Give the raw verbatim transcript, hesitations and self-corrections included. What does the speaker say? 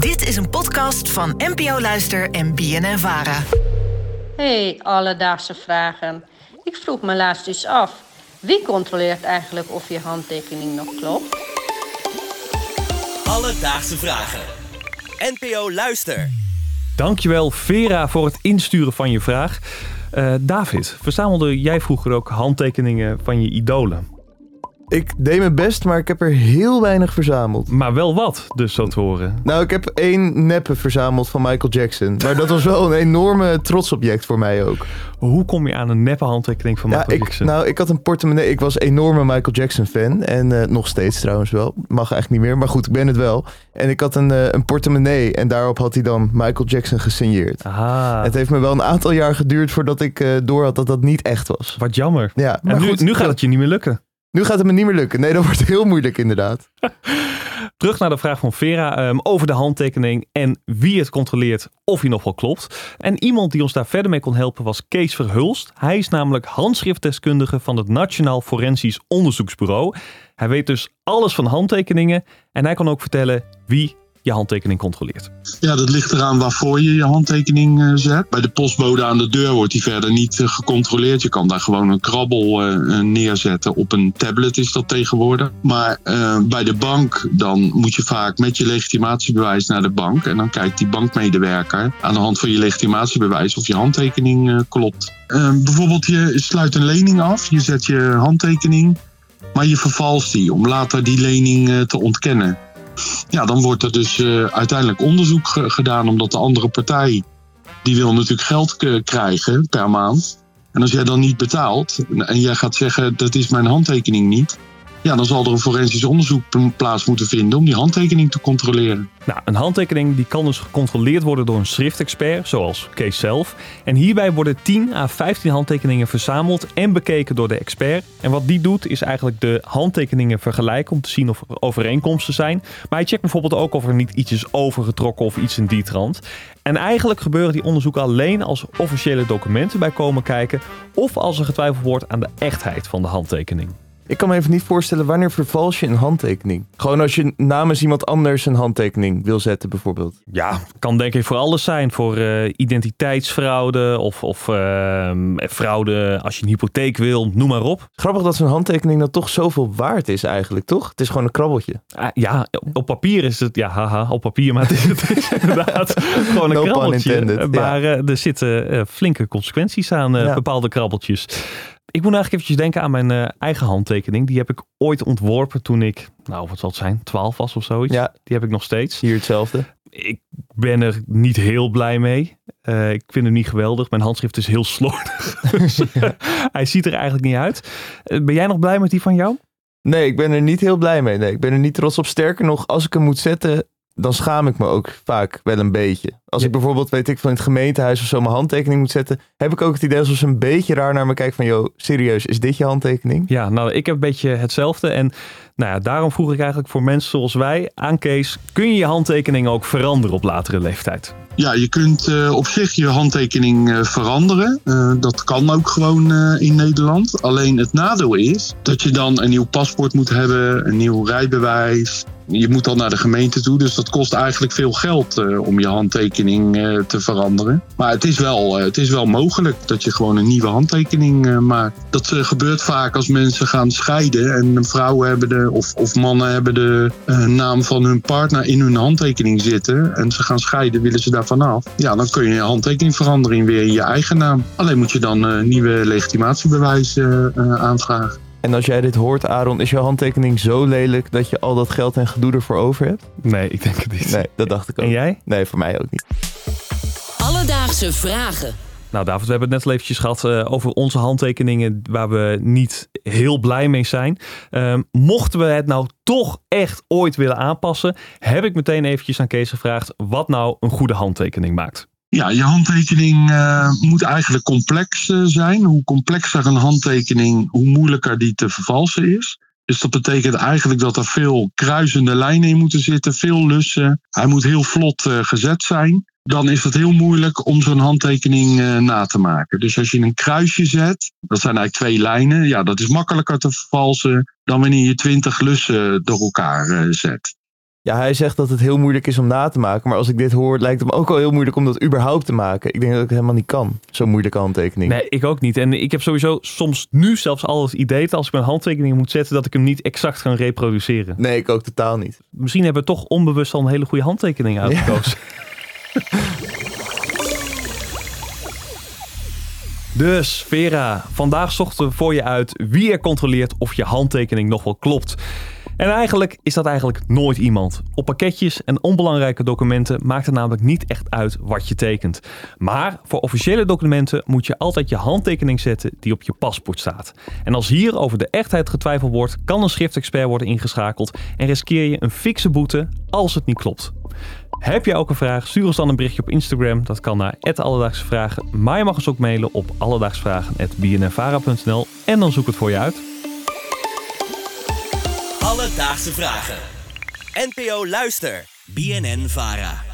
Dit is een podcast van N P O Luister en B N N-Vara. Hey, alledaagse vragen. Ik vroeg me laatst eens af. Wie controleert eigenlijk of je handtekening nog klopt? Alledaagse vragen. N P O Luister. Dankjewel Vera voor het insturen van je vraag. Uh, David, verzamelde jij vroeger ook handtekeningen van je idolen? Ik deed mijn best, maar ik heb er heel weinig verzameld. Maar wel wat, dus zo te horen. Nou, ik heb één neppe verzameld van Michael Jackson. Maar dat was wel een enorme trotsobject voor mij ook. Hoe kom je aan een neppe handtekening van Michael ja, ik, Jackson? Nou, ik had een portemonnee. Ik was een enorme Michael Jackson fan. En uh, nog steeds trouwens wel. Mag eigenlijk niet meer, maar goed, ik ben het wel. En ik had een, uh, een portemonnee en daarop had hij dan Michael Jackson gesigneerd. Aha. Het heeft me wel een aantal jaar geduurd voordat ik uh, door had dat dat niet echt was. Wat jammer. Ja, maar en nu, goed, nu gaat het je niet meer lukken. Nu gaat het me niet meer lukken. Nee, dat wordt heel moeilijk inderdaad. Terug naar de vraag van Vera um, over de handtekening en wie het controleert of hij nog wel klopt. En iemand die ons daar verder mee kon helpen was Kees Verhulst. Hij is namelijk handschriftdeskundige van het Nationaal Forensisch Onderzoeksbureau. Hij weet dus alles van handtekeningen en hij kan ook vertellen wie je handtekening controleert. Ja, dat ligt eraan waarvoor je je handtekening uh, zet. Bij de postbode aan de deur wordt die verder niet uh, gecontroleerd. Je kan daar gewoon een krabbel uh, neerzetten. Op een tablet is dat tegenwoordig. Maar uh, bij de bank, dan moet je vaak met je legitimatiebewijs naar de bank. En dan kijkt die bankmedewerker aan de hand van je legitimatiebewijs of je handtekening uh, klopt. Uh, bijvoorbeeld, je sluit een lening af. Je zet je handtekening, maar je vervalst die om later die lening uh, te ontkennen. Ja, dan wordt er dus uh, uiteindelijk onderzoek ge- gedaan... omdat de andere partij, die wil natuurlijk geld k- krijgen per maand. En als jij dan niet betaalt en jij gaat zeggen... dat is mijn handtekening niet... ja, dan zal er een forensisch onderzoek plaats moeten vinden... om die handtekening te controleren. Nou, een handtekening die kan dus gecontroleerd worden door een schriftexpert... zoals Kees zelf. En hierbij worden tien à vijftien handtekeningen verzameld... en bekeken door de expert. En wat die doet is eigenlijk de handtekeningen vergelijken... om te zien of er overeenkomsten zijn. Maar hij checkt bijvoorbeeld ook of er niet iets is overgetrokken... of iets in die trant. En eigenlijk gebeuren die onderzoeken alleen... als officiële documenten bij komen kijken... of als er getwijfeld wordt aan de echtheid van de handtekening. Ik kan me even niet voorstellen, wanneer vervals je een handtekening? Gewoon als je namens iemand anders een handtekening wil zetten bijvoorbeeld. Ja, kan denk ik voor alles zijn. Voor uh, identiteitsfraude of, of uh, fraude als je een hypotheek wil, noem maar op. Grappig dat zo'n handtekening dan toch zoveel waard is eigenlijk, toch? Het is gewoon een krabbeltje. Uh, ja, op papier is het, ja haha, op papier, maar het is, het is inderdaad gewoon een no krabbeltje. Maar ja. uh, er zitten uh, flinke consequenties aan uh, ja. bepaalde krabbeltjes. Ik moet eigenlijk eventjes denken aan mijn uh, eigen handtekening. Die heb ik ooit ontworpen toen ik, nou wat zal het zijn, twaalf was of zoiets. Ja. Die heb ik nog steeds. Hier hetzelfde. Ik ben er niet heel blij mee. Uh, ik vind hem niet geweldig. Mijn handschrift is heel slordig. Ja. Hij ziet er eigenlijk niet uit. Uh, ben jij nog blij met die van jou? Nee, ik ben er niet heel blij mee. Nee, ik ben er niet trots op. Sterker nog, als ik hem moet zetten... dan schaam ik me ook vaak wel een beetje. Als ja. ik bijvoorbeeld, weet ik, van het gemeentehuis of zo mijn handtekening moet zetten... heb ik ook het idee alsof ze een beetje raar naar me kijken van... joh, serieus, is dit je handtekening? Ja, nou, ik heb een beetje hetzelfde. En nou ja, daarom vroeg ik eigenlijk voor mensen zoals wij aan Kees... kun je je handtekening ook veranderen op latere leeftijd? Ja, je kunt uh, op zich je handtekening uh, veranderen. Uh, dat kan ook gewoon uh, in Nederland. Alleen het nadeel is dat je dan een nieuw paspoort moet hebben... een nieuw rijbewijs... Je moet dan naar de gemeente toe, dus dat kost eigenlijk veel geld uh, om je handtekening uh, te veranderen. Maar het is, wel, uh, het is wel mogelijk dat je gewoon een nieuwe handtekening uh, maakt. Dat uh, gebeurt vaak als mensen gaan scheiden en vrouwen hebben de, of, of mannen hebben de uh, naam van hun partner in hun handtekening zitten. En ze gaan scheiden, willen ze daarvan af. Ja, dan kun je je handtekening veranderen in weer je eigen naam. Alleen moet je dan uh, nieuwe legitimatiebewijs uh, uh, aanvragen. En als jij dit hoort, Aaron, is jouw handtekening zo lelijk dat je al dat geld en gedoe ervoor over hebt? Nee, ik denk het niet. Nee, dat dacht ik ook. En jij? Nee, voor mij ook niet. Alledaagse vragen. Nou David, we hebben het net al eventjes gehad uh, over onze handtekeningen waar we niet heel blij mee zijn. Uh, mochten we het nou toch echt ooit willen aanpassen, heb ik meteen eventjes aan Kees gevraagd wat nou een goede handtekening maakt. Ja, je handtekening uh, moet eigenlijk complex uh, zijn. Hoe complexer een handtekening, hoe moeilijker die te vervalsen is. Dus dat betekent eigenlijk dat er veel kruisende lijnen in moeten zitten, veel lussen. Hij moet heel vlot uh, gezet zijn. Dan is het heel moeilijk om zo'n handtekening uh, na te maken. Dus als je een kruisje zet, dat zijn eigenlijk twee lijnen. Ja, dat is makkelijker te vervalsen dan wanneer je twintig lussen door elkaar uh, zet. Ja, hij zegt dat het heel moeilijk is om na te maken. Maar als ik dit hoor, lijkt het me ook al heel moeilijk om dat überhaupt te maken. Ik denk dat ik het helemaal niet kan. Zo'n moeilijke handtekening. Nee, ik ook niet. En ik heb sowieso soms nu zelfs al het idee dat als ik mijn handtekening moet zetten, dat ik hem niet exact kan reproduceren. Nee, ik ook totaal niet. Misschien hebben we toch onbewust al een hele goede handtekening uitgekozen. Ja. Dus Vera, vandaag zochten we voor je uit wie er controleert of je handtekening nog wel klopt. En eigenlijk is dat eigenlijk nooit iemand. Op pakketjes en onbelangrijke documenten maakt het namelijk niet echt uit wat je tekent. Maar voor officiële documenten moet je altijd je handtekening zetten die op je paspoort staat. En als hier over de echtheid getwijfeld wordt, kan een schriftexpert worden ingeschakeld en riskeer je een fikse boete als het niet klopt. Heb je ook een vraag? Stuur ons dan een berichtje op Instagram. Dat kan naar at alledaagsevragen. Maar je mag ons ook mailen op alledaagsevragen at b n n vara punt n l en dan zoek het voor je uit. Alledaagse Vragen. N P O Luister. B N N Vara.